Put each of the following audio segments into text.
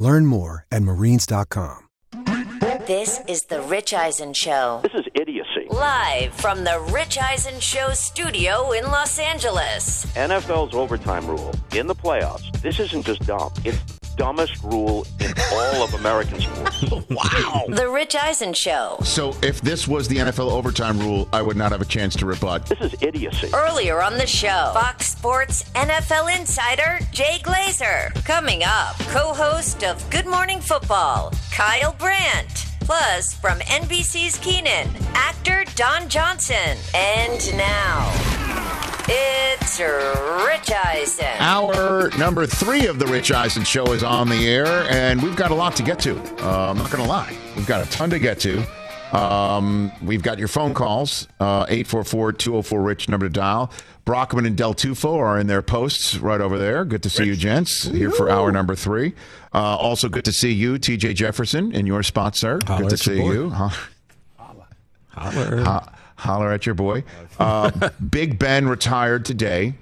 Learn more at marines.com. This is The Rich Eisen Show. This is idiocy. Live from The Rich Eisen Show studio in Los Angeles. NFL's overtime rule in the playoffs. This isn't just dumb. It's the dumbest rule in all of American sports. Wow. The Rich Eisen Show. So if this was the NFL overtime rule, I would not have a chance to rebut. This is idiocy. Earlier on the show, Fox Sports NFL insider Jay Glazer. Coming up, co-host of Good Morning Football, Kyle Brandt. Plus, from NBC's Kenan, actor Don Johnson. And now, it's Rich Eisen. Hour number 3 of The Rich Eisen Show is on the air, and we've got a lot to get to. I'm not going to lie. We've got a ton to get to. We've got your phone calls, 844-204-RICH, number to dial. Brockman and Del Tufo are in their posts right over there. Good to see you, gents, here for hour number 3. Also good to see you, TJ Jefferson, in your spot, sir. Holler good to see you. Holler at your boy. Big Ben retired today,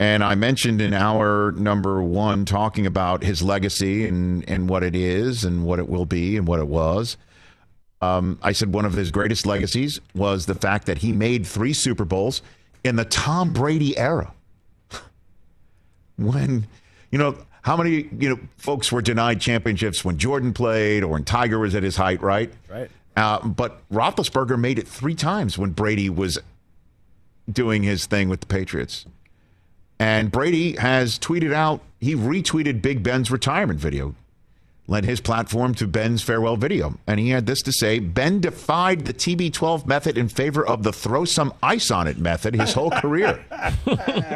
and I mentioned in hour number 1 talking about his legacy and what it is and what it will be and what it was. I said one of his greatest legacies was the fact that he made 3 Super Bowls in the Tom Brady era. When, how many, folks were denied championships when Jordan played or when Tiger was at his height, right? Right. But Roethlisberger made it 3 times when Brady was doing his thing with the Patriots. And Brady has tweeted out, he retweeted Big Ben's retirement video. Lent his platform to Ben's farewell video. And he had this to say, Ben defied the TB12 method in favor of the throw some ice on it method his whole career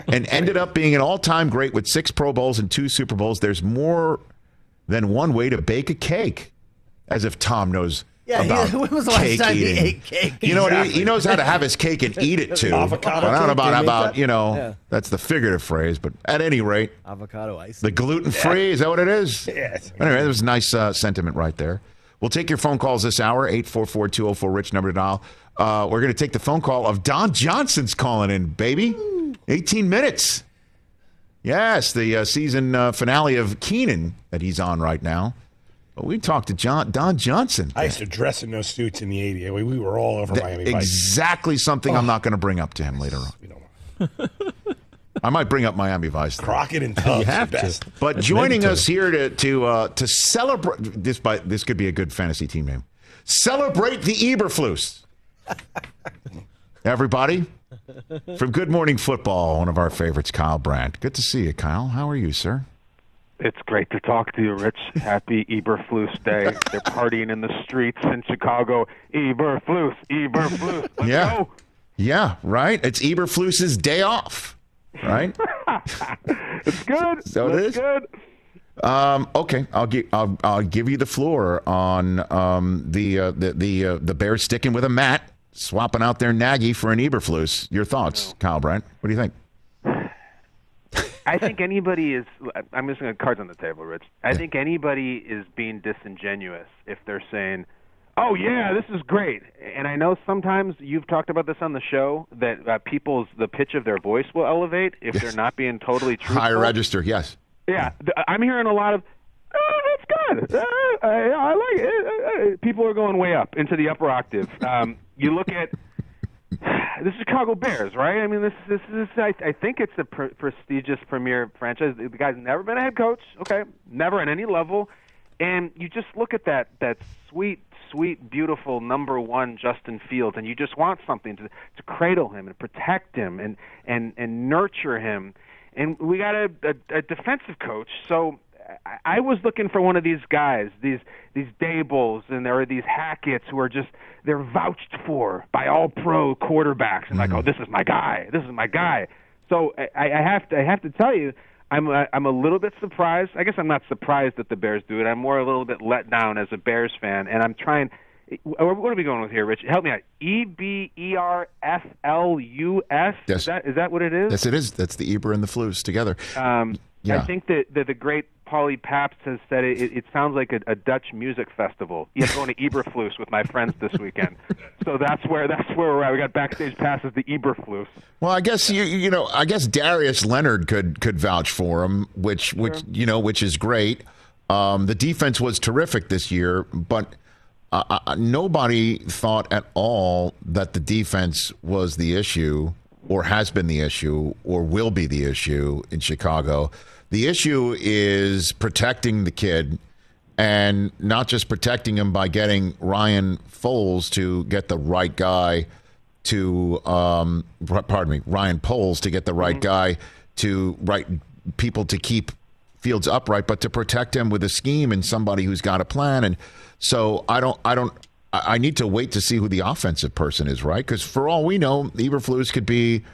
and ended up being an all-time great with 6 Pro Bowls and 2 Super Bowls. There's more than one way to bake a cake, as if Tom knows about when was the last cake time eating. He ate cake? He knows how to have his cake and eat it, too. Avocado but I don't know about that's the figurative phrase. But at any rate, avocado ice. The gluten-free, is that what it is? Yes. Anyway, that was a nice sentiment right there. We'll take your phone calls this hour, 844-204-RICH, number to dial. We're going to take the phone call of Don Johnson's calling in, baby. 18 minutes. Yes, the season finale of Kenan that he's on right now. But we talked to Don Johnson. I used to dress in those suits in the 80s. We were all over Miami Vice. Exactly something I'm not going to bring up to him later on. We don't I might bring up Miami Vice. Crockett and Tubbs. You have to. But it's joining us here to celebrate, this could be a good fantasy team name. Celebrate the Eberflus. Everybody, from Good Morning Football, one of our favorites, Kyle Brandt. Good to see you, Kyle. How are you, sir? It's great to talk to you, Rich. Happy Eberflus Day. They're partying in the streets in Chicago. Eberflus, Eberflus. Let's go. Yeah, right? It's Eberflus's day off, right? It's good. So it is. Good. Okay, I'll give you the floor on the Bears sticking with a Matt, swapping out their Nagy for an Eberflus. Your thoughts, Kyle Brandt? What do you think? I think anybody is – I'm just going to cards on the table, Rich. I think anybody is being disingenuous if they're saying, oh, yeah, this is great. And I know sometimes you've talked about this on the show, that the pitch of their voice will elevate if they're not being totally truthful. Higher register, yes. Yeah. I'm hearing a lot of, that's good. I like it. People are going way up into the upper octave. You look at – the Chicago Bears, right? I mean, this is. I think it's a prestigious premier franchise. The guy's never been a head coach, okay? Never at any level. And you just look at that sweet, sweet, beautiful number one Justin Fields, and you just want something to cradle him and protect him and nurture him. And we got a defensive coach, so I was looking for one of these guys, these Dables, and there are these Hacketts who are just, they're vouched for by all pro quarterbacks. And like, oh, this is my guy. This is my guy. So I have to tell you, I'm a little bit surprised. I guess I'm not surprised that the Bears do it. I'm more a little bit let down as a Bears fan, and I'm trying. What are we going with here, Rich? Help me out. EBERFLUS. Yes. Is that what it is? Yes, it is. That's the Eber and the Flus together. Yeah. I think that the great Paulie Pabst has said it sounds like a Dutch music festival. Yeah, I'm going to Eberflus with my friends this weekend. So that's where we're at. We got backstage passes to Eberflus. Well, I guess I guess Darius Leonard could vouch for him, which sure. Which is great. The defense was terrific this year, but nobody thought at all that the defense was the issue, or has been the issue, or will be the issue in Chicago. The issue is protecting the kid, and not just protecting him by getting Ryan Poles to get the right guy to Ryan Poles to get the right guy to right people to keep Fields upright, but to protect him with a scheme and somebody who's got a plan. And so I need to wait to see who the offensive person is, right? Because for all we know, Eberflus could be,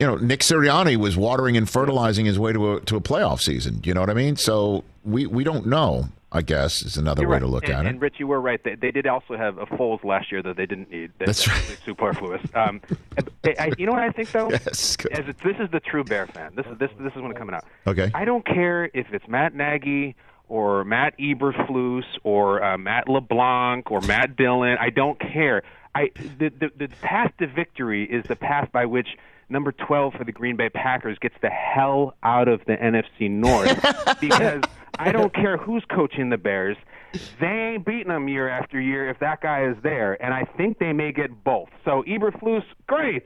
Nick Sirianni was watering and fertilizing his way to a playoff season. You know what I mean? So we don't know, I guess, is another You're way right. to look and, at and it. And, Rich, you were right. They did also have a Foles last year that they didn't need. That's right. Superfluous. You know what I think, though? Yes. This is the true Bear fan. This is when it's coming out. Okay. I don't care if it's Matt Nagy or Matt Eberflus or Matt LeBlanc or Matt Dillon. I don't care. The path to victory is the path by which number 12 for the Green Bay Packers gets the hell out of the NFC North, because I don't care who's coaching the Bears. They ain't beating them year after year if that guy is there, and I think they may get both. So Eberflus, great.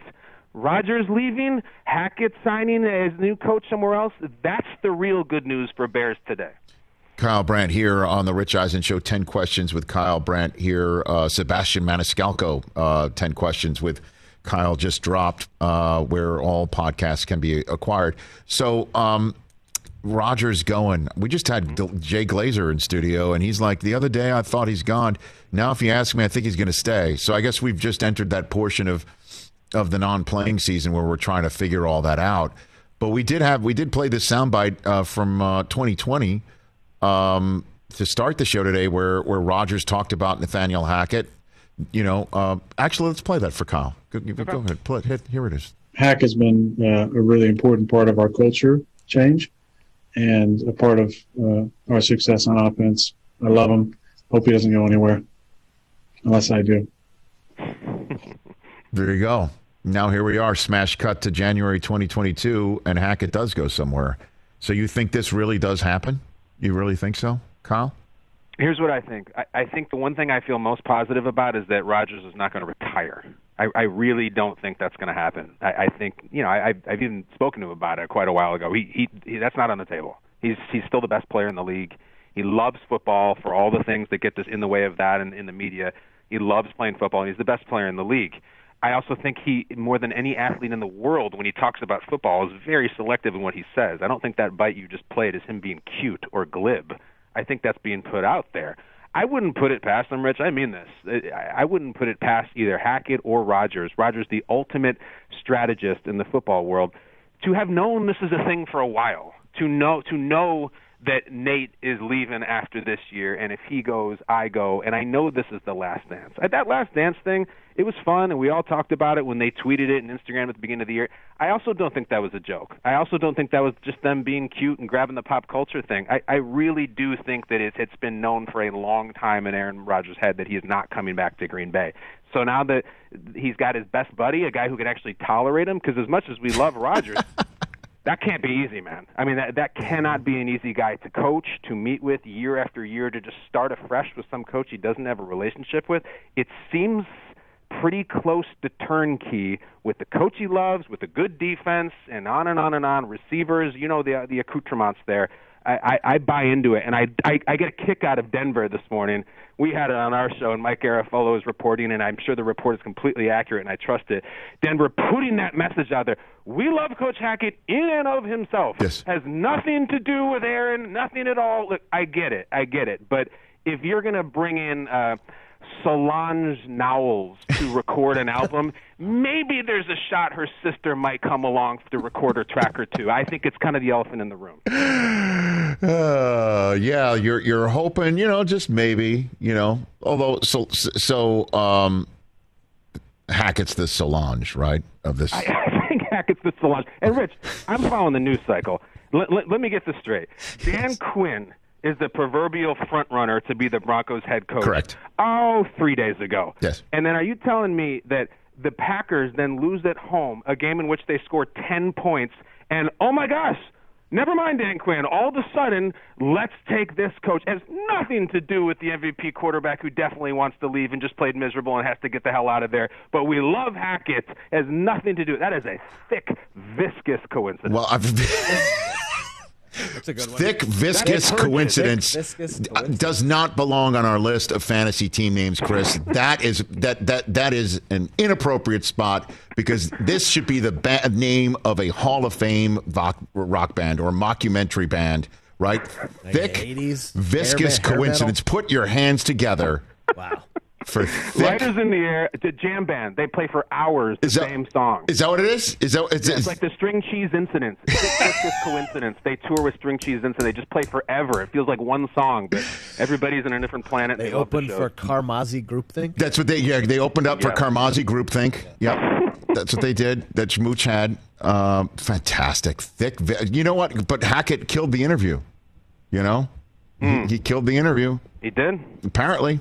Rodgers leaving, Hackett signing as new coach somewhere else. That's the real good news for Bears today. Kyle Brandt here on the Rich Eisen Show. 10 questions with Kyle Brandt here. Sebastian Maniscalco, 10 questions with Kyle, just dropped, where all podcasts can be acquired. So Rodgers going. We just had Jay Glazer in studio, and he's like, the other day I thought he's gone. Now if you ask me, I think he's going to stay. So I guess we've just entered that portion of the non-playing season where we're trying to figure all that out. But we did play this soundbite from 2020. To start the show today, where Rodgers talked about Nathaniel Hackett, actually, let's play that for Kyle. Go ahead, play it. Here it is. Hack has been a really important part of our culture change and a part of our success on offense. I love him. Hope he doesn't go anywhere, unless I do. There you go. Now here we are. Smash cut to January 2022, and Hackett does go somewhere. So you think this really does happen? You really think so, Kyle? Here's what I think. I think the one thing I feel most positive about is that Rodgers is not going to retire. I really don't think that's going to happen. I think, I've even spoken to him about it quite a while ago. He that's not on the table. He's still the best player in the league. He loves football for all the things that get this in the way of that and in the media. He loves playing football, and he's the best player in the league. I also think he, more than any athlete in the world, when he talks about football, is very selective in what he says. I don't think that bite you just played is him being cute or glib. I think that's being put out there. I wouldn't put it past him, Rich. I mean this. I wouldn't put it past either Hackett or Rodgers. Rodgers, the ultimate strategist in the football world, to have known this is a thing for a while, to know that Nate is leaving after this year, and if he goes, I go, and I know this is the last dance. That last dance thing, it was fun, and we all talked about it when they tweeted it and Instagram at the beginning of the year. I also don't think that was a joke. I also don't think that was just them being cute and grabbing the pop culture thing. I really do think that it's been known for a long time in Aaron Rodgers' head that he is not coming back to Green Bay. So now that he's got his best buddy, a guy who can actually tolerate him, because as much as we love Rodgers, that can't be easy, man. I mean, that cannot be an easy guy to coach, to meet with year after year, to just start afresh with some coach he doesn't have a relationship with. It seems pretty close to turnkey with the coach he loves, with a good defense, and on and on and on, receivers, the accoutrements there. I buy into it, and I get a kick out of Denver this morning. We had it on our show, and Mike Garafolo is reporting, and I'm sure the report is completely accurate, and I trust it. Denver putting that message out there. We love Coach Hackett in and of himself. Yes. Has nothing to do with Aaron, nothing at all. Look, I get it. But if you're going to bring in Solange Knowles to record an album, maybe there's a shot her sister might come along to record her track or two. I think it's kind of the elephant in the room. Yeah, you're hoping, just maybe, although Hackett's the Solange, right? Of this, I think Hackett's the Solange. And Rich, I'm following the news cycle. Let me get this straight. Dan Quinn is the proverbial front runner to be the Broncos head coach. Correct. 3 days ago. Yes. And then are you telling me that the Packers then lose at home, a game in which they score 10 points, and oh my gosh, never mind Dan Quinn, all of a sudden, let's take this coach. It has nothing to do with the MVP quarterback who definitely wants to leave and just played miserable and has to get the hell out of there. But we love Hackett. It has nothing to do with it. That is a thick, viscous coincidence. Well, that's a good one. Thick, viscous coincidence does not belong on our list of fantasy team names, Chris. That is an inappropriate spot, because this should be the name of a Hall of Fame rock band or mockumentary band, right? Like thick, 80s, viscous coincidence. Put your hands together. Wow. For Lighters in the Air, the jam band. They play for hours same song. Is that what it is? It's like the String Cheese Incidents. It's just this coincidence. They tour with String Cheese Incidents. They just play forever. It feels like one song, but everybody's on a different planet. They opened for Karmazi Groupthink. That's what they opened up for Karmazi Groupthink. Yeah. Yep. That's what they did. That Schmooch had. Fantastic. Thick. You know what? But Hackett killed the interview. He killed the interview. He did? Apparently.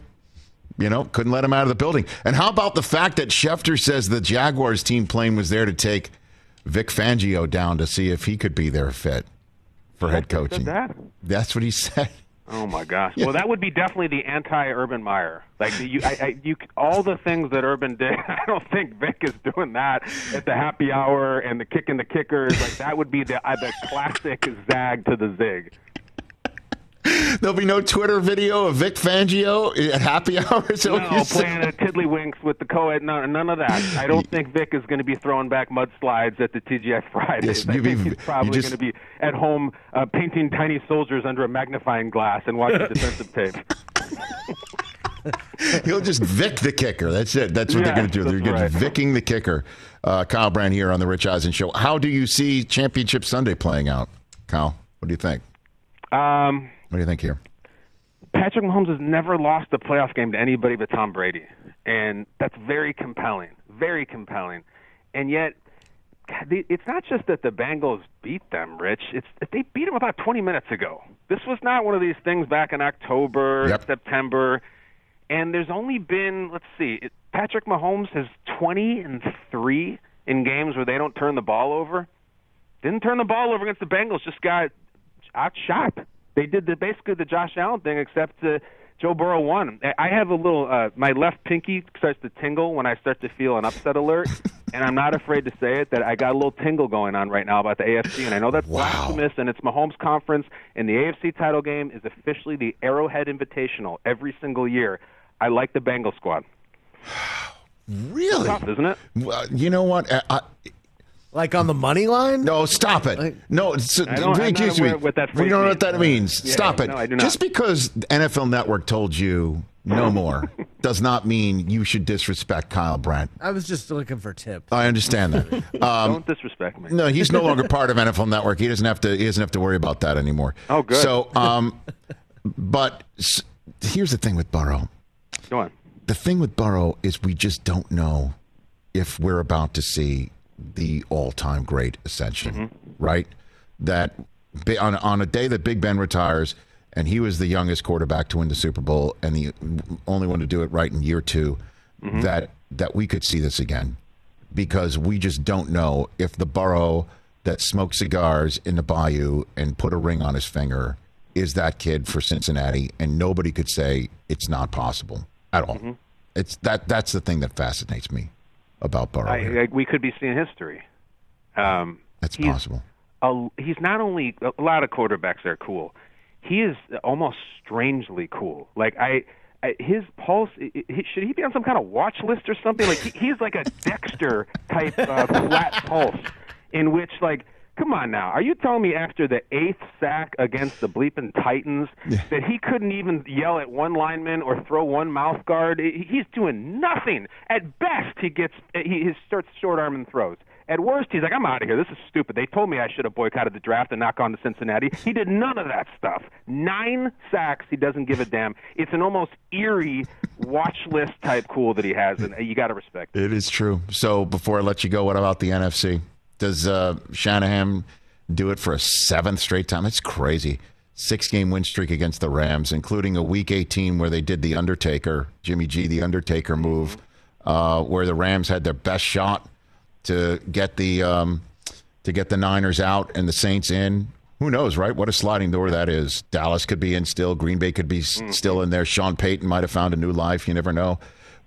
Couldn't let him out of the building. And how about the fact that Schefter says the Jaguars team plane was there to take Vic Fangio down to see if he could be their fit for head coaching? That's what he said. Oh, my gosh. Yeah. Well, that would be definitely the anti-Urban Meyer. Like, all the things that Urban did, I don't think Vic is doing that at the happy hour and the kick and the kickers. Like, that would be the classic zag to the zig. There'll be no Twitter video of Vic Fangio at happy hours. No, playing at Tiddlywinks with the co-ed. No, none of that. I don't think Vic is going to be throwing back mudslides at the TGI Fridays. Yes, he's probably going to be at home painting tiny soldiers under a magnifying glass and watching defensive tape. He'll just Vic the kicker. That's it. That's what they're going to do. They're going to Vicking the kicker. Kyle Brandt here on The Rich Eisen Show. How do you see Championship Sunday playing out, Kyle? What do you think? What do you think here? Patrick Mahomes has never lost a playoff game to anybody but Tom Brady, and that's very compelling, very compelling. And yet, it's not just that the Bengals beat them, Rich. It's that they beat them about 20 minutes ago. This was not one of these things back in October, September. And there's only been, Patrick Mahomes has 20-3 in games where they don't turn the ball over. Didn't turn the ball over against the Bengals, just got outshot. They did basically the Josh Allen thing, except Joe Burrow won. I have a little my left pinky starts to tingle when I start to feel an upset alert, and I'm not afraid to say it, that I got a little tingle going on right now about the AFC, and I know that's blasphemous, and it's Mahomes' conference, and the AFC title game is officially the Arrowhead Invitational every single year. I like the Bengals squad. Really? It's tough, isn't it? Well, you know what? Like on the money line? No, stop it. We don't know what that means. Yeah, stop it. No, I do not. Just because NFL Network told you no more does not mean you should disrespect Kyle Brandt. I was just looking for tips. I understand that. Don't disrespect me. No, he's no longer part of NFL Network. He doesn't have to worry about that anymore. Oh, good. So, but here's the thing with Burrow. Go on. The thing with Burrow is we just don't know if we're about to see the all-time great ascension, right? That on a day that Big Ben retires, and he was the youngest quarterback to win the Super Bowl and the only one to do it right in year two, that we could see this again, because we just don't know if the Burrow that smoked cigars in the bayou and put a ring on his finger is that kid for Cincinnati, and nobody could say it's not possible at all. It's that's the thing that fascinates me about Burrow. We could be seeing history. That's possible. he's not only a lot of quarterbacks are cool. He is almost strangely cool. Like his pulse, should he be on some kind of watch list or something? Like he's like a Dexter type flat pulse, in which like, come on now, are you telling me after the eighth sack against the bleeping Titans that he couldn't even yell at one lineman or throw one mouth guard? He's doing nothing. At best, he starts short arm and throws. At worst, he's like, I'm out of here. This is stupid. They told me I should have boycotted the draft and not gone to Cincinnati. He did none of that stuff. 9 sacks. He doesn't give a damn. It's an almost eerie watch list type cool that he has, and you got to respect it. It is true. So before I let you go, what about the NFC? Does Shanahan do it for a 7th straight time? It's crazy. 6-game win streak against the Rams, including a Week 18 where they did the Undertaker, Jimmy G, the Undertaker move, where the Rams had their best shot to get the Niners out and the Saints in. Who knows, right? What a sliding door that is. Dallas could be in still. Green Bay could be still in there. Sean Payton might have found a new life. You never know.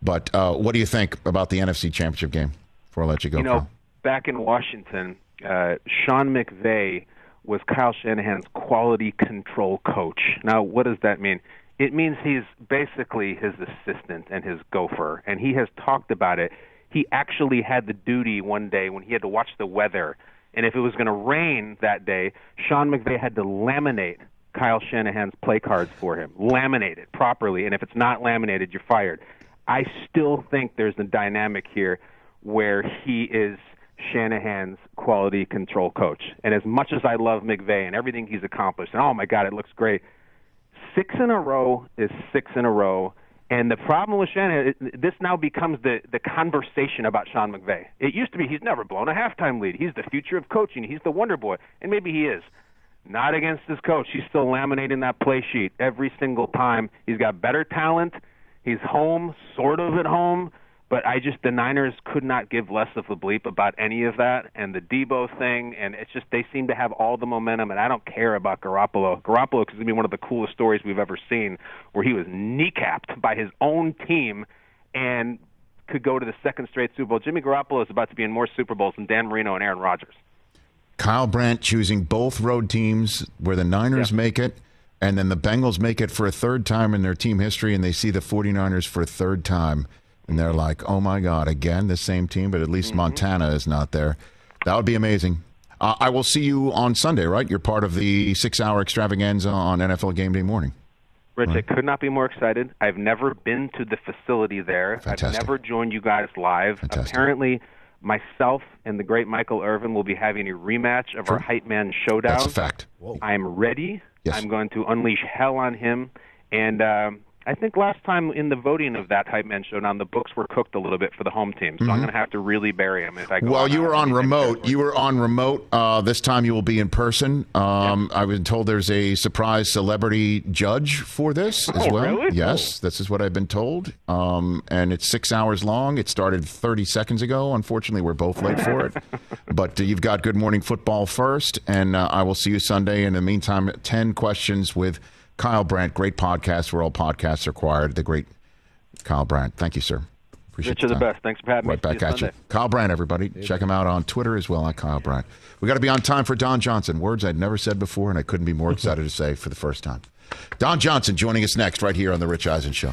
But what do you think about the NFC Championship game? Before I let you go, back in Washington, Sean McVay was Kyle Shanahan's quality control coach. Now, what does that mean? It means he's basically his assistant and his gopher, and he has talked about it. He actually had the duty one day when he had to watch the weather. And if it was going to rain that day, Sean McVay had to laminate Kyle Shanahan's play cards for him. Laminate it properly. And if it's not laminated, you're fired. I still think there's a dynamic here where he is Shanahan's quality control coach. And as much as I love McVay and everything he's accomplished, and oh my God, it looks great, 6 in a row is 6 in a row. And the problem with Shanahan, this now becomes the conversation about Sean McVay. It used to be he's never blown a halftime lead. He's the future of coaching. He's the wonder boy. And maybe he is. Not against his coach. He's still laminating that play sheet every single time. He's got better talent. He's home, sort of at home. But the Niners could not give less of a bleep about any of that and the Debo thing. And it's just they seem to have all the momentum, and I don't care about Garoppolo. Garoppolo is going to be one of the coolest stories we've ever seen, where he was kneecapped by his own team and could go to the 2nd straight Super Bowl. Jimmy Garoppolo is about to be in more Super Bowls than Dan Marino and Aaron Rodgers. Kyle Brandt choosing both road teams where the Niners make it, and then the Bengals make it for a 3rd time in their team history, and they see the 49ers for a 3rd time. And they're like, oh, my God, again, the same team, but at least Montana is not there. That would be amazing. I will see you on Sunday, right? You're part of the 6-hour extravaganza on NFL Game Day morning. Rich, right? I could not be more excited. I've never been to the facility there. Fantastic. I've never joined you guys live. Fantastic. Apparently, myself and the great Michael Irvin will be having a rematch of our Hype Man Showdown. That's a fact. Whoa. I'm ready. Yes. I'm going to unleash hell on him. And I think last time in the voting of that Hype Man Showdown, the books were cooked a little bit for the home team, so I'm going to have to really bury him. If I go you were on remote. This time you will be in person. I was told there's a surprise celebrity judge for this as well. Really? Yes, this is what I've been told. And it's 6 hours long. It started 30 seconds ago. Unfortunately, we're both late for it. But you've got Good Morning Football first, and I will see you Sunday. In the meantime, 10 questions with Kyle Brandt, great podcast where all podcasts are acquired. The great Kyle Brandt. Thank you, sir. Appreciate it. You're the best. Thanks for having me. Right back at you. Kyle Brandt, everybody. Check him out on Twitter as well, at Kyle Brandt. We got to be on time for Don Johnson. Words I'd never said before, and I couldn't be more excited to say for the first time. Don Johnson joining us next right here on The Rich Eisen Show.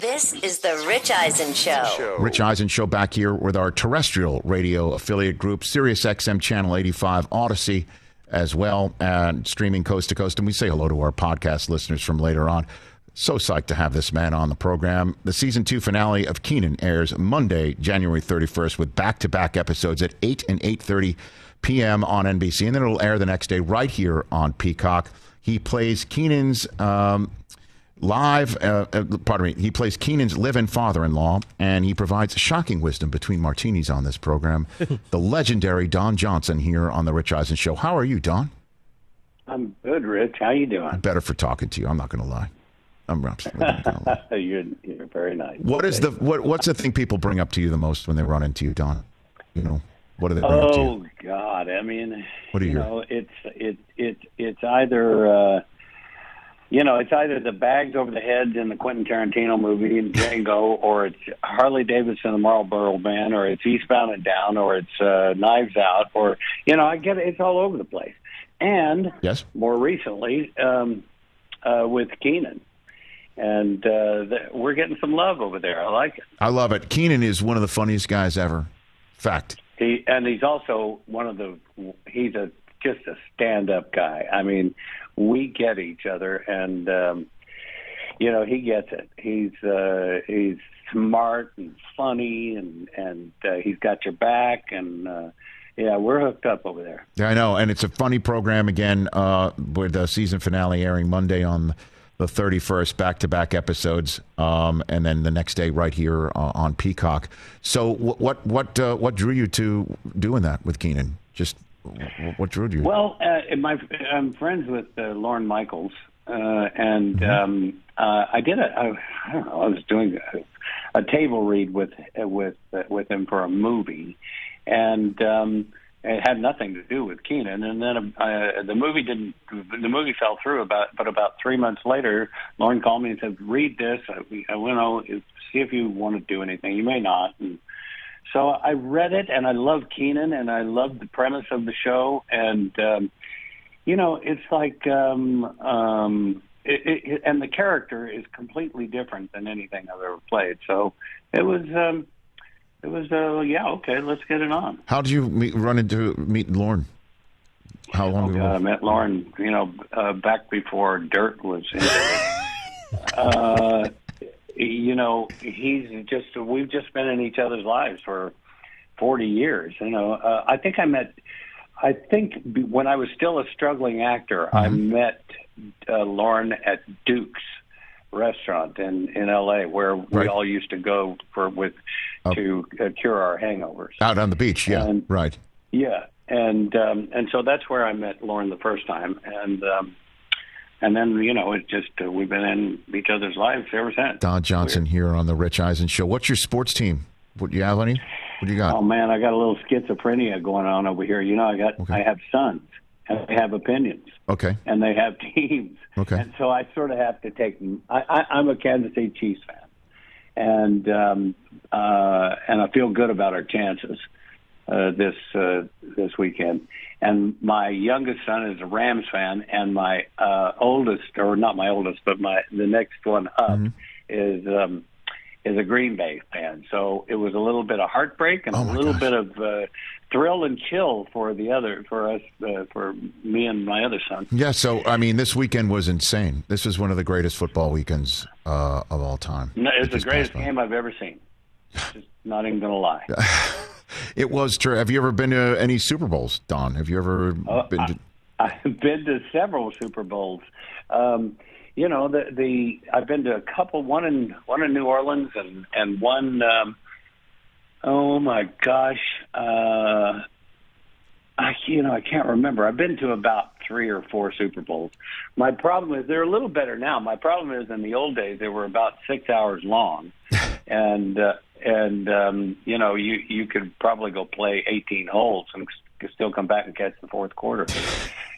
This is the Rich Eisen Show. Rich Eisen Show, back here with our terrestrial radio affiliate group, Sirius XM Channel 85 Odyssey, as well, and streaming coast to coast. And we say hello to our podcast listeners from later on. So psyched to have this man on the program. The season 2 finale of Kenan airs Monday, January 31st, with back-to-back episodes at 8 and 8:30 p.m. on NBC, and then it'll air the next day right here on Peacock. He plays Kenan's He plays Kenan's live-in father-in-law, and he provides shocking wisdom between martinis on this program. The legendary Don Johnson here on the Rich Eisen Show. How are you, Don? I'm good, Rich. How you doing? Better for talking to you. I'm not going to lie. You're very nice. What's the thing people bring up to you the most when they run into you, Don? You know, what do they bring up to you? Oh God, I mean, what do you know? It's either the bags over the heads in the Quentin Tarantino movie in Django, or it's Harley Davidson and the Marlboro Man, or it's Eastbound and Down, or it's Knives Out, or I get it. It's all over the place. And yes, more recently with Kenan. And we're getting some love over there. I like it. I love it. Kenan is one of the funniest guys ever. Fact. He's also just a stand-up guy. I mean, we get each other, and he gets it. He's smart and funny, and he's got your back, and yeah, we're hooked up over there. Yeah, I know, and it's a funny program again, with the season finale airing Monday on the 31st, back-to-back episodes, and then the next day right here on Peacock. So what drew you to doing that with Kenan? Just what drew you? Well, I'm friends with Lorne Michaels, and I was doing a table read with him for a movie, and it had nothing to do with Kenan, and then the movie fell through. But about 3 months later, Lauren called me and said, "Read this. I went out to see if you want to do anything. You may not." And so I read it, and I loved Kenan, and I loved the premise of the show. And it's like, and the character is completely different than anything I've ever played. So it was. It was, okay, let's get it on. How did you meet Lorne? How long ago? I met Lorne, back before dirt was in it. We've just been in each other's lives for 40 years. I think when I was still a struggling actor, I met Lorne at Duke's restaurant in L.A., where we all used to go to cure our hangovers out on the beach. Yeah, and, right. Yeah, and so that's where I met Lorne the first time, and then it just we've been in each other's lives ever since. Don Johnson here on the Rich Eisen Show. What's your sports team? What do you have, honey? What do you got? Oh man, I got a little schizophrenia going on over here. I have sons. And they have opinions. Okay. And they have teams. Okay. And so I sort of have to take them. I'm a Kansas City Chiefs fan. And I feel good about our chances this weekend. And my youngest son is a Rams fan, and my oldest, or not my oldest, but the next one up is is a Green Bay fan. So it was a little bit of heartbreak and bit of thrill and chill for the other, for us, for me and my other son. Yeah, so, I mean, this weekend was insane. This is one of the greatest football weekends of all time. No, it's the greatest game I've ever seen. Just not even going to lie. It was true. Have you ever been to any Super Bowls, Don? Have you ever been to... I've been to several Super Bowls. You know, I've been to a couple, one in New Orleans and one, I can't remember. I've been to about 3 or 4 Super Bowls. My problem is they're a little better now. My problem is in the old days they were about 6 hours long, and you know, you could probably go play 18 holes and still come back and catch the fourth quarter.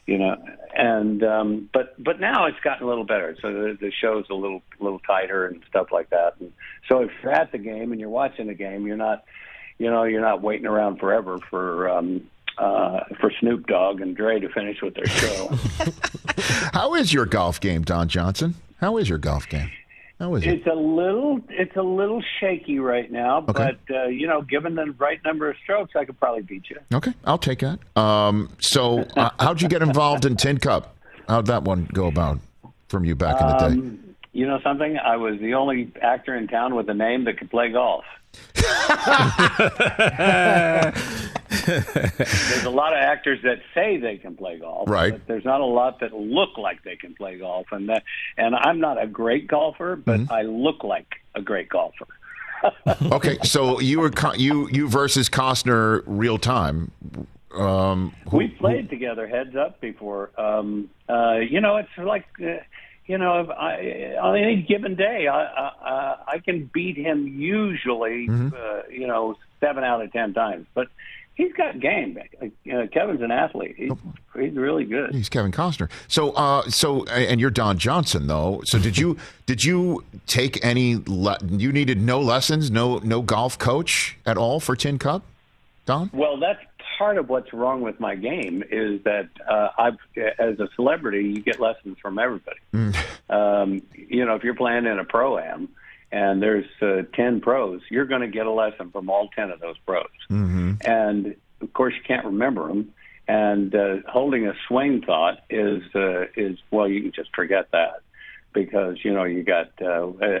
You know, and but now it's gotten a little better. So the show's a little tighter and stuff like that. And so if you're at the game and you're watching the game, you're not waiting around forever for Snoop Dogg and Dre to finish with their show. How is your golf game, Don Johnson? How is your golf game? It's a little shaky right now, okay. But given the right number of strokes, I could probably beat you. Okay, I'll take that. So how'd you get involved in Tin Cup? How'd that one go about from you back in the day? You know something? I was the only actor in town with a name that could play golf. There's a lot of actors that say they can play golf, right? But there's not a lot that look like they can play golf, and I'm not a great golfer, but I look like a great golfer. Okay, so you were you versus Costner real time. We played together heads up before. It's like. On any given day, I can beat him usually, 7 out of 10 times. But he's got game. Kevin's an athlete. He's really good. He's Kevin Costner. So, and you're Don Johnson though. So did you take you needed no lessons, no golf coach at all for Tin Cup, Don? Well, that's part of what's wrong with my game is that as a celebrity, you get lessons from everybody. If you're playing in a pro-am and there's 10 pros, you're going to get a lesson from all 10 of those pros. Mm-hmm. And, of course, you can't remember them. And holding a swing thought is you can just forget that because, you got, at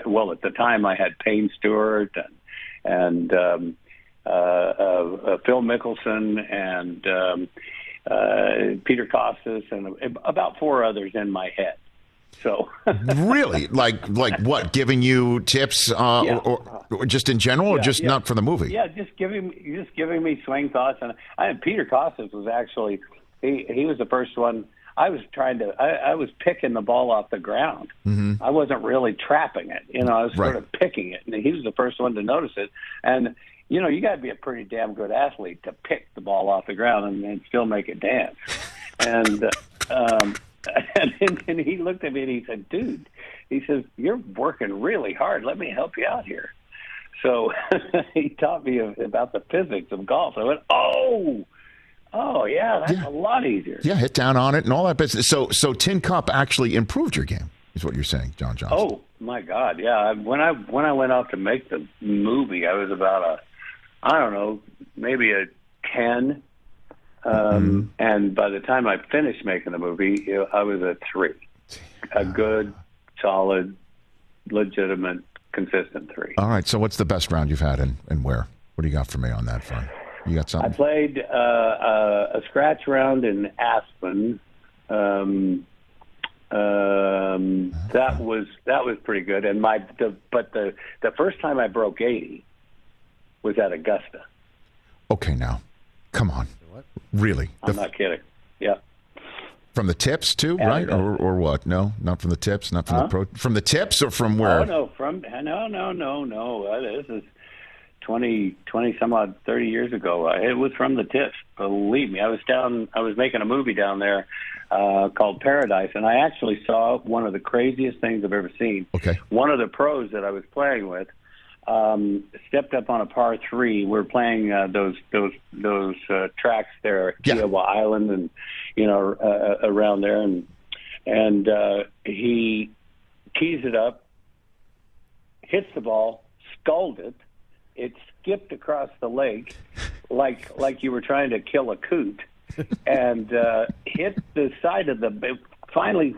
the time I had Payne Stewart and Phil Mickelson and Peter Kostas and about 4 others in my head. So really, like what? Giving you tips, or just in general, or just not for the movie? Yeah, just giving me swing thoughts. And Peter Kostas was actually he was the first one. I was trying to. I was picking the ball off the ground. Mm-hmm. I wasn't really trapping it. I was sort of picking it, and he was the first one to notice it. And you got to be a pretty damn good athlete to pick the ball off the ground and still make it dance. And then he looked at me and he said, "Dude," he says, "you're working really hard. Let me help you out here." So he taught me about the physics of golf. I went, "Oh, yeah, that's a lot easier." Yeah, hit down on it and all that business. So Tin Cup actually improved your game, is what you're saying, Don Johnson? Oh my God, yeah. When I went out to make the movie, I was about maybe a 10. And by the time I finished making the movie, I was a 3. A good, solid, legitimate, consistent 3. All right, so what's the best round you've had and where? What do you got for me on that front? You got something? I played a scratch round in Aspen. That was pretty good. And the first time I broke 80 was at Augusta. Okay, now. Come on. What? Really? I'm not kidding. Yeah. From the tips too, right? Or what? No, not from the tips. Not from from the tips or from where? No. This is 20 some odd, 30 years ago. It was from the tips. Believe me, I was making a movie down there called Paradise, and I actually saw one of the craziest things I've ever seen. Okay. One of the pros that I was playing with stepped up on a par 3. We're playing those tracks there at Kiowa Island and around there, and he tees it up, hits the ball, scolded. It skipped across the lake like you were trying to kill a coot, and hit the side of the – finally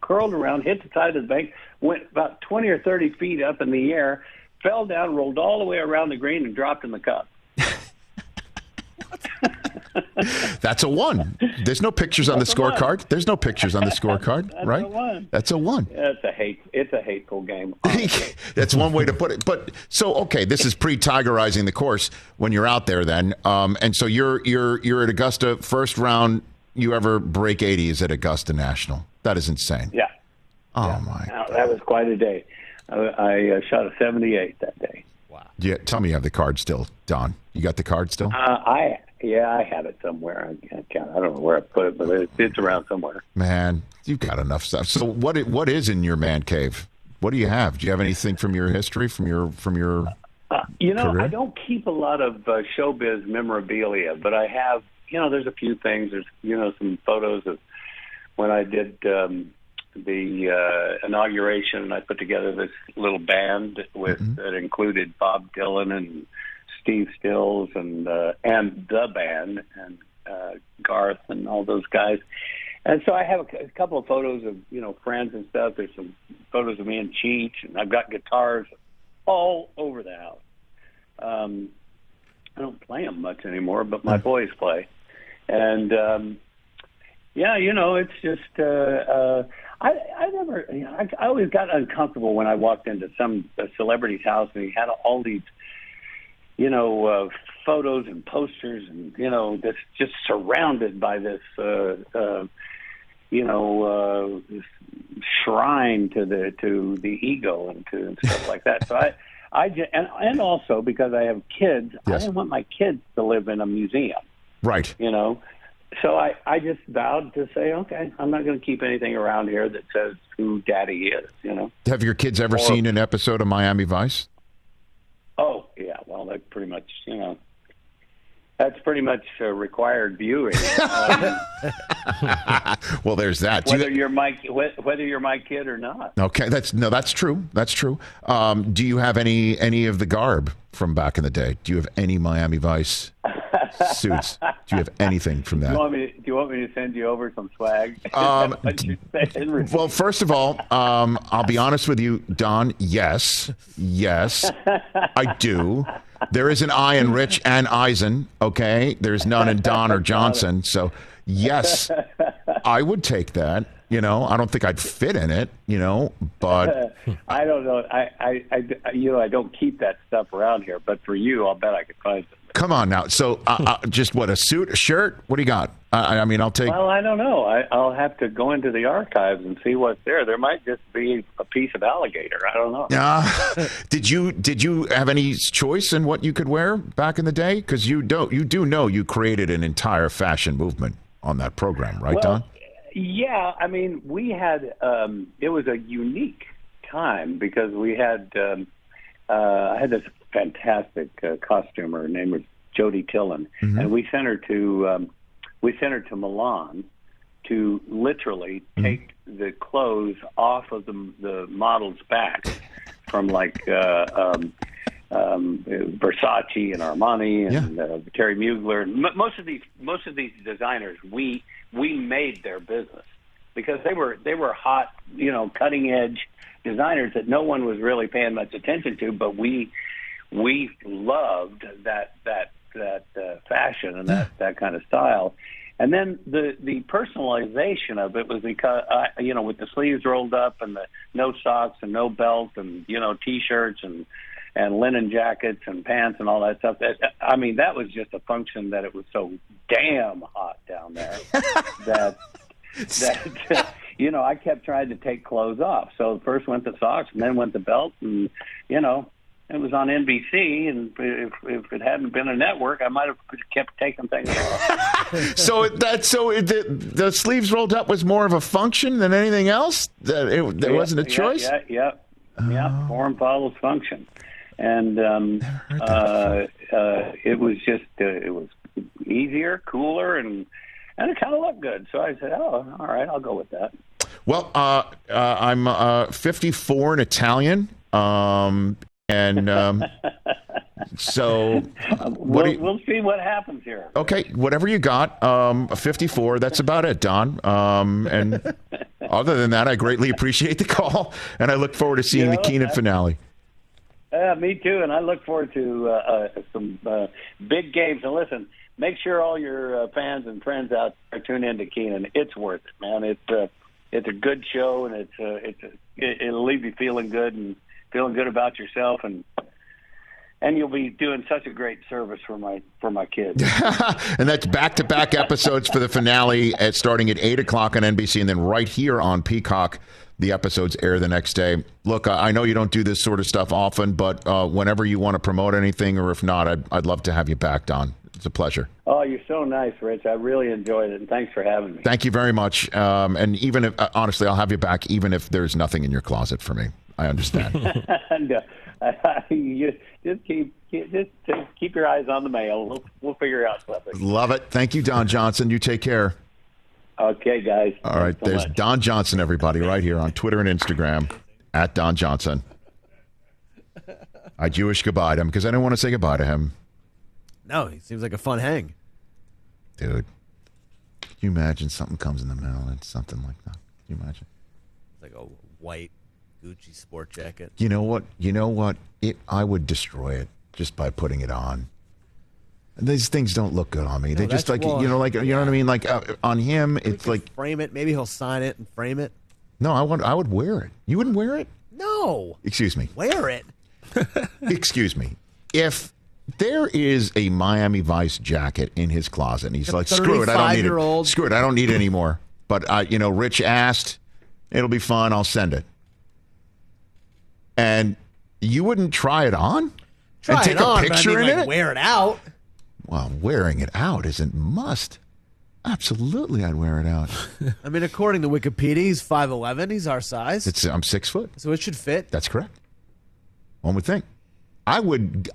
curled around, hit the side of the bank, went about 20 or 30 feet up in the air, fell down, rolled all the way around the green, and dropped in the cup. That's a one. There's no pictures on the scorecard. There's no pictures on the scorecard, That's right? That's a one. That's a one. It's a hateful game. That's one way to put it. But so okay, this is pre-tigerizing the course when you're out there then. And so you're at Augusta, first round you ever break 80 is at Augusta National. That is insane. Yeah. Oh yeah. My God. That was quite a day. I shot a 78 that day. Wow. Yeah, tell me you have the card still, Don. You got the card still? I have it somewhere. I don't know where I put it, but it's around somewhere. Man, you've got enough stuff. So what is in your man cave? What do you have? Do you have anything from your history, from your career? I don't keep a lot of showbiz memorabilia, but I have, there's a few things. There's, some photos of when I did the inauguration, and I put together this little band with that included Bob Dylan and Steve Stills and the band and Garth and all those guys. And so I have a couple of photos of, friends and stuff. There's some photos of me and Cheech, and I've got guitars all over the house. I don't play them much anymore, but my boys play. And, it's just I never, I always got uncomfortable when I walked into some celebrity's house and he had all these photos and posters and, that's just surrounded by this, this shrine to the ego and stuff like that. So I just, and also because I have kids, yes. I didn't want my kids to live in a museum. Right. So I just vowed to say, okay, I'm not going to keep anything around here that says who daddy is, Have your kids ever seen an episode of Miami Vice? Oh, yeah, well, that pretty much, that's pretty much required viewing. Well, there's that. Whether you're my kid or not. Okay, that's true. That's true. Do you have any of the garb from back in the day? Do you have any Miami Vice suits? Do you have anything from that? Do you want me to send you over some swag? Well, first of all, I'll be honest with you, Don. Yes, I do. There is an I in Rich and Eisen, okay? There's none in Don or Johnson. So, yes, I would take that. I don't think I'd fit in it, but I don't know. I I don't keep that stuff around here, but for you, I'll bet I could find something. Come on now. So just what, a suit, a shirt? What do you got? I'll take. Well, I don't know. I'll have to go into the archives and see what's there. There might just be a piece of alligator. I don't know. Did you have any choice in what you could wear back in the day? Because you do know you created an entire fashion movement on that program, right, Don? Yeah, we had it was a unique time because we had I had this fantastic costumer. Her name was Jody Tillon, and we sent her to Milan to literally take the clothes off of the model's back from Versace and Armani and Terry Mugler. Most of these designers we made their business because they were hot, cutting edge designers that no one was really paying much attention to, but we loved that fashion and that kind of style. And then the personalization of it was because, with the sleeves rolled up and the no socks and no belt and, T-shirts and linen jackets and pants and all that stuff. That was just a function that it was so damn hot down there that I kept trying to take clothes off. So first went the socks and then went the belt and, it was on NBC, and if it hadn't been a network, I might have kept taking things off. The sleeves rolled up was more of a function than anything else? That wasn't a choice? Yeah, form follows function. And it was just it was easier, cooler, and it kind of looked good. So I said, oh, all right, I'll go with that. Well, I'm 54 and Italian. And so we'll see what happens here. Okay, whatever you got, 54, that's about it, Don. And other than that, I greatly appreciate the call, and I look forward to seeing the Kenan finale. Me too, and I look forward to some big games. And listen, make sure all your fans and friends out there tune in to Kenan. It's worth it, man. It's a good show, and it'll leave you feeling good and feeling good about yourself, and you'll be doing such a great service for my kids. And that's back-to-back episodes for the finale starting at 8 o'clock on NBC, and then right here on Peacock, the episodes air the next day. Look, I know you don't do this sort of stuff often, but whenever you want to promote anything, or if not, I'd love to have you back, Don. It's a pleasure. Oh, you're so nice, Rich. I really enjoyed it, and thanks for having me. Thank you very much. And even if, honestly, I'll have you back even if there's nothing in your closet for me. I understand. No, just keep your eyes on the mail. We'll figure out something. Love it. Thank you, Don Johnson. You take care. Okay, guys. All right. There's Don Johnson, everybody, right here on Twitter and Instagram, at Don Johnson. I Jewish goodbye to him because I didn't want to say goodbye to him. No, he seems like a fun hang. Dude, can you imagine something comes in the mail and something like that? Can you imagine? It's like a white Gucci sport jacket. You know what? I would destroy it just by putting it on. These things don't look good on me. No, they just like, you know what I mean? Like on him, it's like frame it. Maybe he'll sign it and frame it. No, I would wear it. You wouldn't wear it? No. Excuse me. Wear it. Excuse me. If there is a Miami Vice jacket in his closet, and he's like, screw it, I don't need it. Screw it, I don't need it anymore. But Rich asked, it'll be fun. I'll send it. And you wouldn't try it on? Try and take it on, a picture but I mean, in like, it? Wear it out. Well, wearing it out isn't must. Absolutely, I'd wear it out. I mean, according to Wikipedia, he's 5'11". He's our size. I'm 6 foot. So it should fit. That's correct. One would think. I would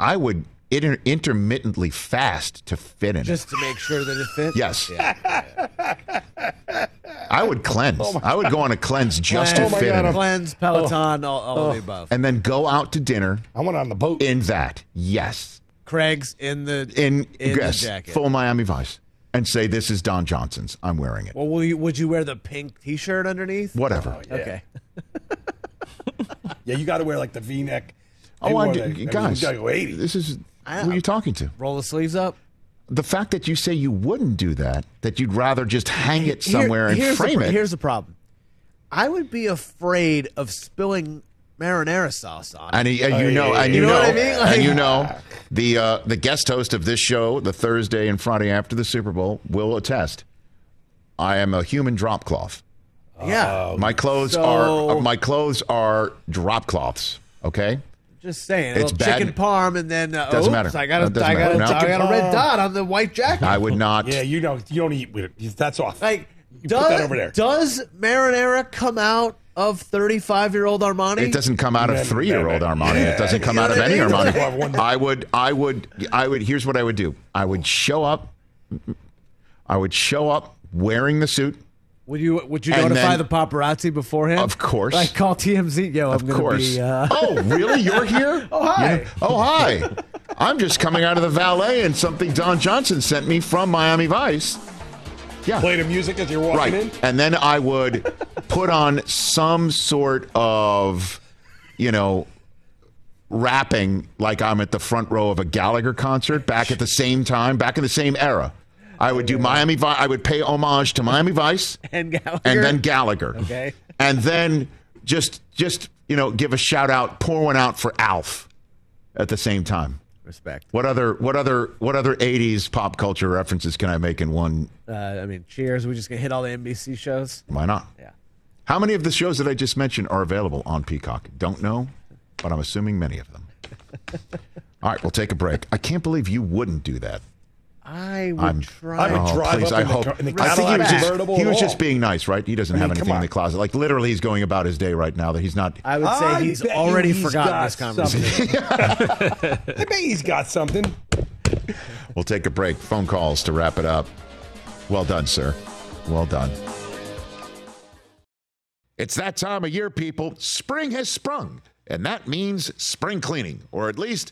intermittently fast to fit in just it. Just to make sure that it fits? Yes. Yeah. I would cleanse. Oh I would go on a cleanse just to fit in. Cleanse, Peloton, all of the above. And then go out to dinner. I went on the boat. In that. Yes. Craig's in the jacket. Full Miami Vice. And say, this is Don Johnson's. I'm wearing it. Well, would you wear the pink T-shirt underneath? Whatever. Oh, yeah. Okay. Yeah, you got to wear like the V-neck. Oh, guys. I mean, this is... Who are you talking to? Roll the sleeves up. The fact that you say you wouldn't do that you'd rather just hang it somewhere and frame it. Here's the problem. I would be afraid of spilling marinara sauce on it. The guest host of this show, the Thursday and Friday after the Super Bowl, will attest. I am a human drop cloth. Yeah. My clothes are drop cloths, okay? Just saying, it's bad. Chicken parm, and then doesn't matter. I got a red dot on the white jacket. I would not. Yeah, you don't eat with it. That's off. Like, put that over there. Does marinara come out of 35-year-old Armani? It doesn't come out of 3-year-old Armani. Yeah. It doesn't come out of any Armani. I would. Here's what I would do. I would show up wearing the suit. Would you notify the paparazzi beforehand? Of course. Like, call TMZ. Yo, I'm going to be... Oh, really? You're here? Oh, hi. Yeah. Oh, hi. I'm just coming out of the valet and something Don Johnson sent me from Miami Vice. Yeah. Play the music as you're walking in? And then I would put on some sort of, rapping like I'm at the front row of a Gallagher concert back at the same time, back in the same era. I would do Miami Vice. I would pay homage to Miami Vice and Gallagher, and then Gallagher. Okay, and then just give a shout out, pour one out for Alf at the same time. Respect. What other 80s pop culture references can I make in one? I mean, Cheers. We're just gonna hit all the NBC shows. Why not? Yeah. How many of the shows that I just mentioned are available on Peacock? Don't know, but I'm assuming many of them. All right, we'll take a break. I can't believe you wouldn't do that. I would drive up in the convertible. He was just being nice, right? He doesn't have anything in the closet. Like, literally, he's going about his day right now that he's not. I would say he's already forgotten this conversation. I bet he's got something. We'll take a break. Phone calls to wrap it up. Well done, sir. Well done. It's that time of year, people. Spring has sprung. And that means spring cleaning, or at least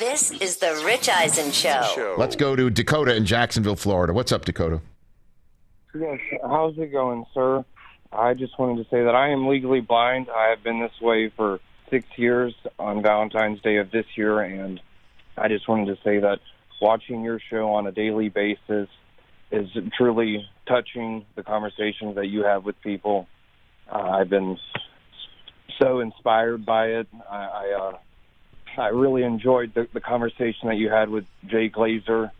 This is the Rich Eisen Show. Let's go to Dakota in Jacksonville, Florida. What's up, Dakota? Yes, how's it going, sir? I just wanted to say that I am legally blind. I have been this way for 6 years on Valentine's Day of this year, and I just wanted to say that watching your show on a daily basis is truly touching, the conversations that you have with people. I've been so inspired by it. I really enjoyed the conversation that you had with Jay Glazer.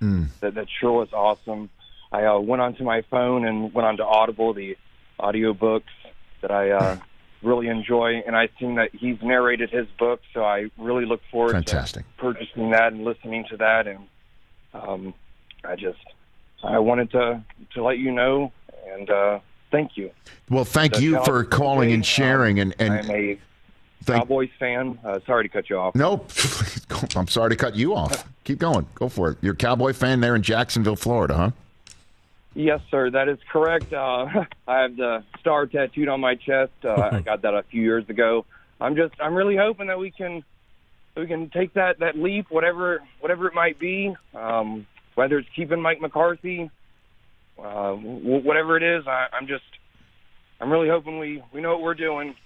That sure was awesome. I went onto my phone and went onto Audible, the audiobooks that I really enjoy, and I've seen that he's narrated his book, so I really look forward to purchasing that and listening to that. And I wanted to let you know, and thank you. Well, thank you for calling and sharing. And Cowboys fan. Sorry to cut you off. Nope. I'm sorry to cut you off. Keep going. Go for it. You're a Cowboy fan there in Jacksonville, Florida, huh? Yes, sir. That is correct. I have the star tattooed on my chest. I got that a few years ago. I'm really hoping that we can take that leap, whatever it might be, whether it's keeping Mike McCarthy, whatever it is. I'm really hoping we know what we're doing.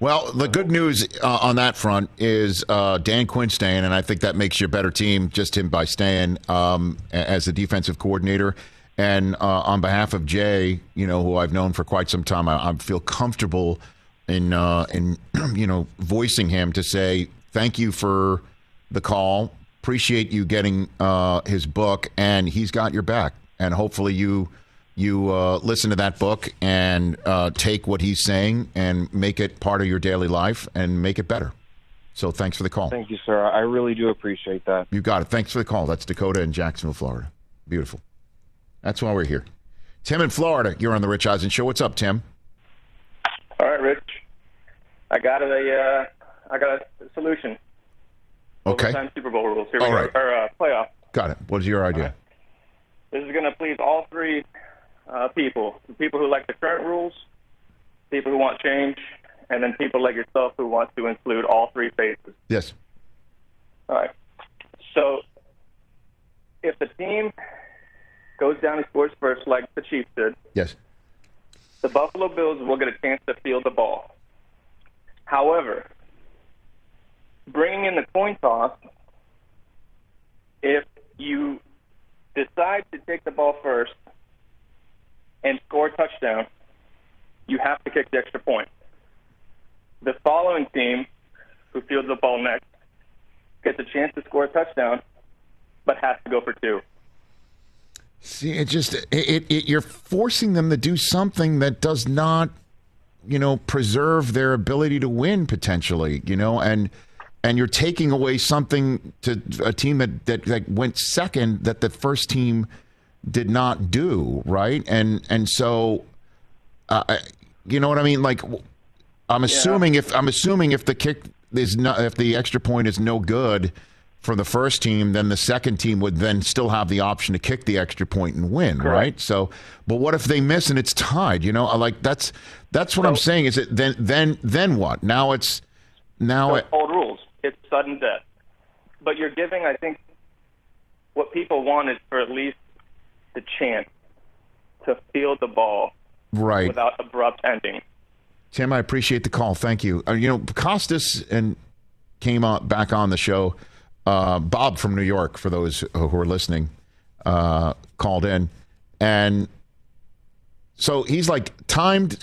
Well, the good news on that front is Dan Quinn staying, and I think that makes you a better team, just him by staying as the defensive coordinator. And on behalf of Jay, who I've known for quite some time, I feel comfortable in voicing him to say thank you for the call, appreciate you getting his book, and he's got your back. And hopefully you listen to that book and take what he's saying and make it part of your daily life and make it better. So thanks for the call. Thank you, sir. I really do appreciate that. You got it. Thanks for the call. That's Dakota in Jacksonville, Florida. Beautiful. That's why we're here. Tim in Florida, you're on the Rich Eisen Show. What's up, Tim? All right, Rich. I got a solution. Okay. Overtime Super Bowl rules. Here we go. Right. Or playoff. Got it. What is your idea? Right. This is going to please all three people. The people who like the current rules, people who want change, and then people like yourself who want to include all three phases. Yes. All right. So if the team goes down and scores first like the Chiefs did, yes, the Buffalo Bills will get a chance to field the ball. However, bringing in the coin toss, if you decide to take the ball first and score a touchdown, you have to kick the extra point. the following team, who fields the ball next, gets a chance to score a touchdown, but has to go for two. See, it just you're forcing them to do something that does not, you know, preserve their ability to win potentially, you know, and you're taking away something to a team that went second that the first team did not do, right? And so, you know what I mean? Like, I'm assuming if the kick is not, if the extra point is no good for the first team, then the second team would then still have the option to kick the extra point and win, correct, right? So, but what if they miss and it's tied? You know, like that's what I'm saying. Is it then what? Now it's old rules. It's sudden death. But you're giving, I think, what people want is for at least the chance to field the ball, right, without abrupt ending. Tim, I appreciate the call. Thank you. You know, Costas and came back on the show. Bob from New York, for those who are listening, called in. And so he's like, timed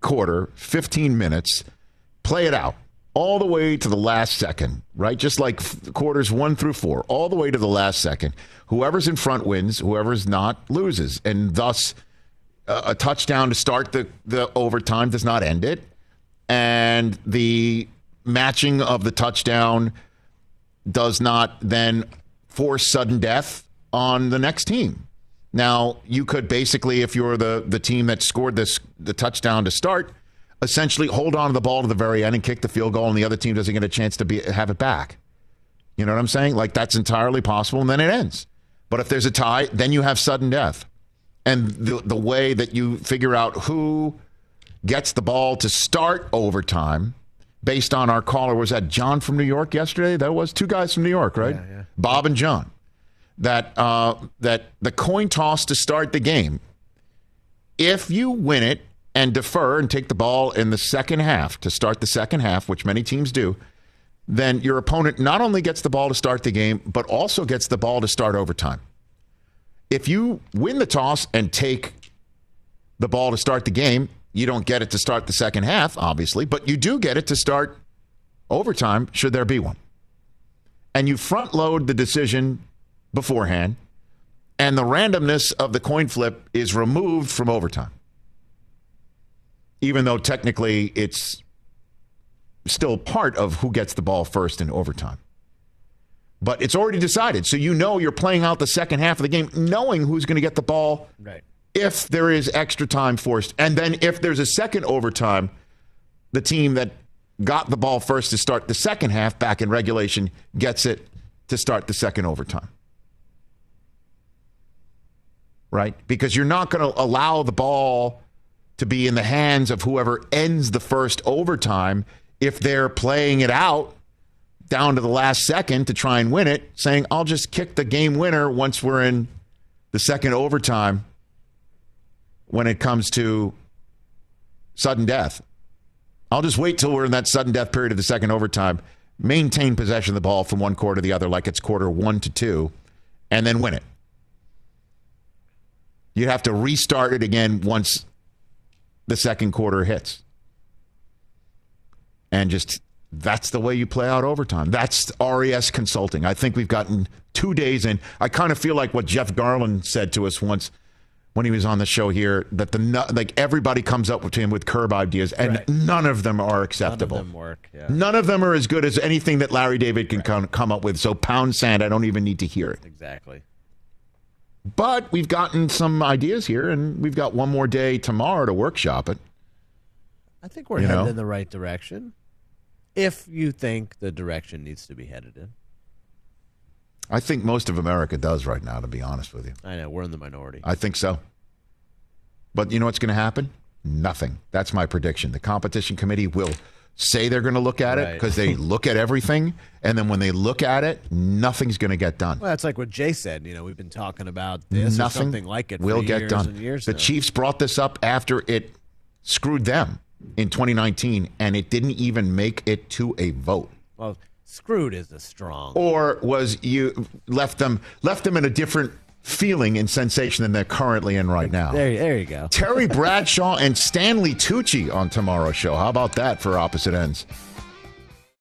quarter, 15 minutes, play it out all the way to the last second, right? Just like quarters 1 through 4, all the way to the last second. Whoever's in front wins, whoever's not loses. And thus, a touchdown to start the overtime does not end it. And the matching of the touchdown does not then force sudden death on the next team. Now, you could basically, if you're the team that scored the touchdown to start, essentially hold on to the ball to the very end and kick the field goal, and the other team doesn't get a chance to have it back. You know what I'm saying? Like, that's entirely possible, and then it ends. But if there's a tie, then you have sudden death. And the way that you figure out who gets the ball to start overtime, based on our caller, was that John from New York yesterday? That was two guys from New York, right? Yeah, yeah. Bob and John. That the coin toss to start the game, if you win it and defer and take the ball in the second half to start the second half, which many teams do, then your opponent not only gets the ball to start the game, but also gets the ball to start overtime. If you win the toss and take the ball to start the game, you don't get it to start the second half, obviously, but you do get it to start overtime, should there be one. And you front load the decision beforehand, and the randomness of the coin flip is removed from overtime, even though technically it's still part of who gets the ball first in overtime. But it's already decided, so you know you're playing out the second half of the game, knowing who's going to get the ball, right, if there is extra time forced. And then if there's a second overtime, the team that got the ball first to start the second half back in regulation gets it to start the second overtime. Right? Because you're not going to allow the ball to be in the hands of whoever ends the first overtime if they're playing it out down to the last second to try and win it, saying, I'll just kick the game winner once we're in the second overtime. When it comes to sudden death, I'll just wait till we're in that sudden death period of the second overtime, maintain possession of the ball from one quarter to the other like it's quarter 1 to 2, and then win it. You'd have to restart it again once the second quarter hits. And just, that's the way you play out overtime. That's RES Consulting. I think we've gotten 2 days in. I kind of feel like what Jeff Garland said to us once when he was on the show here, that everybody comes up to him with curb ideas, and right, none of them are acceptable. None of them work. Yeah. None of them are as good as anything that Larry David can, right, come up with. So pound sand, I don't even need to hear it. Exactly. But we've gotten some ideas here, and we've got one more day tomorrow to workshop it. I think we're headed in the right direction, if you think the direction needs to be headed in. I think most of America does right now, to be honest with you. I know. We're in the minority. I think so. But you know what's going to happen? Nothing. That's my prediction. The competition committee will say they're going to look at it, because they look at everything. And then when they look at it, nothing's going to get done. Well, that's like what Jay said. You know, we've been talking about this. Nothing or something like it will get done. The Chiefs brought this up after it screwed them in 2019, and it didn't even make it to a vote. Well, screwed is a strong. Or was you left them in a different feeling and sensation than they're currently in right now. There you go. Terry Bradshaw and Stanley Tucci on tomorrow's show. How about that for opposite ends?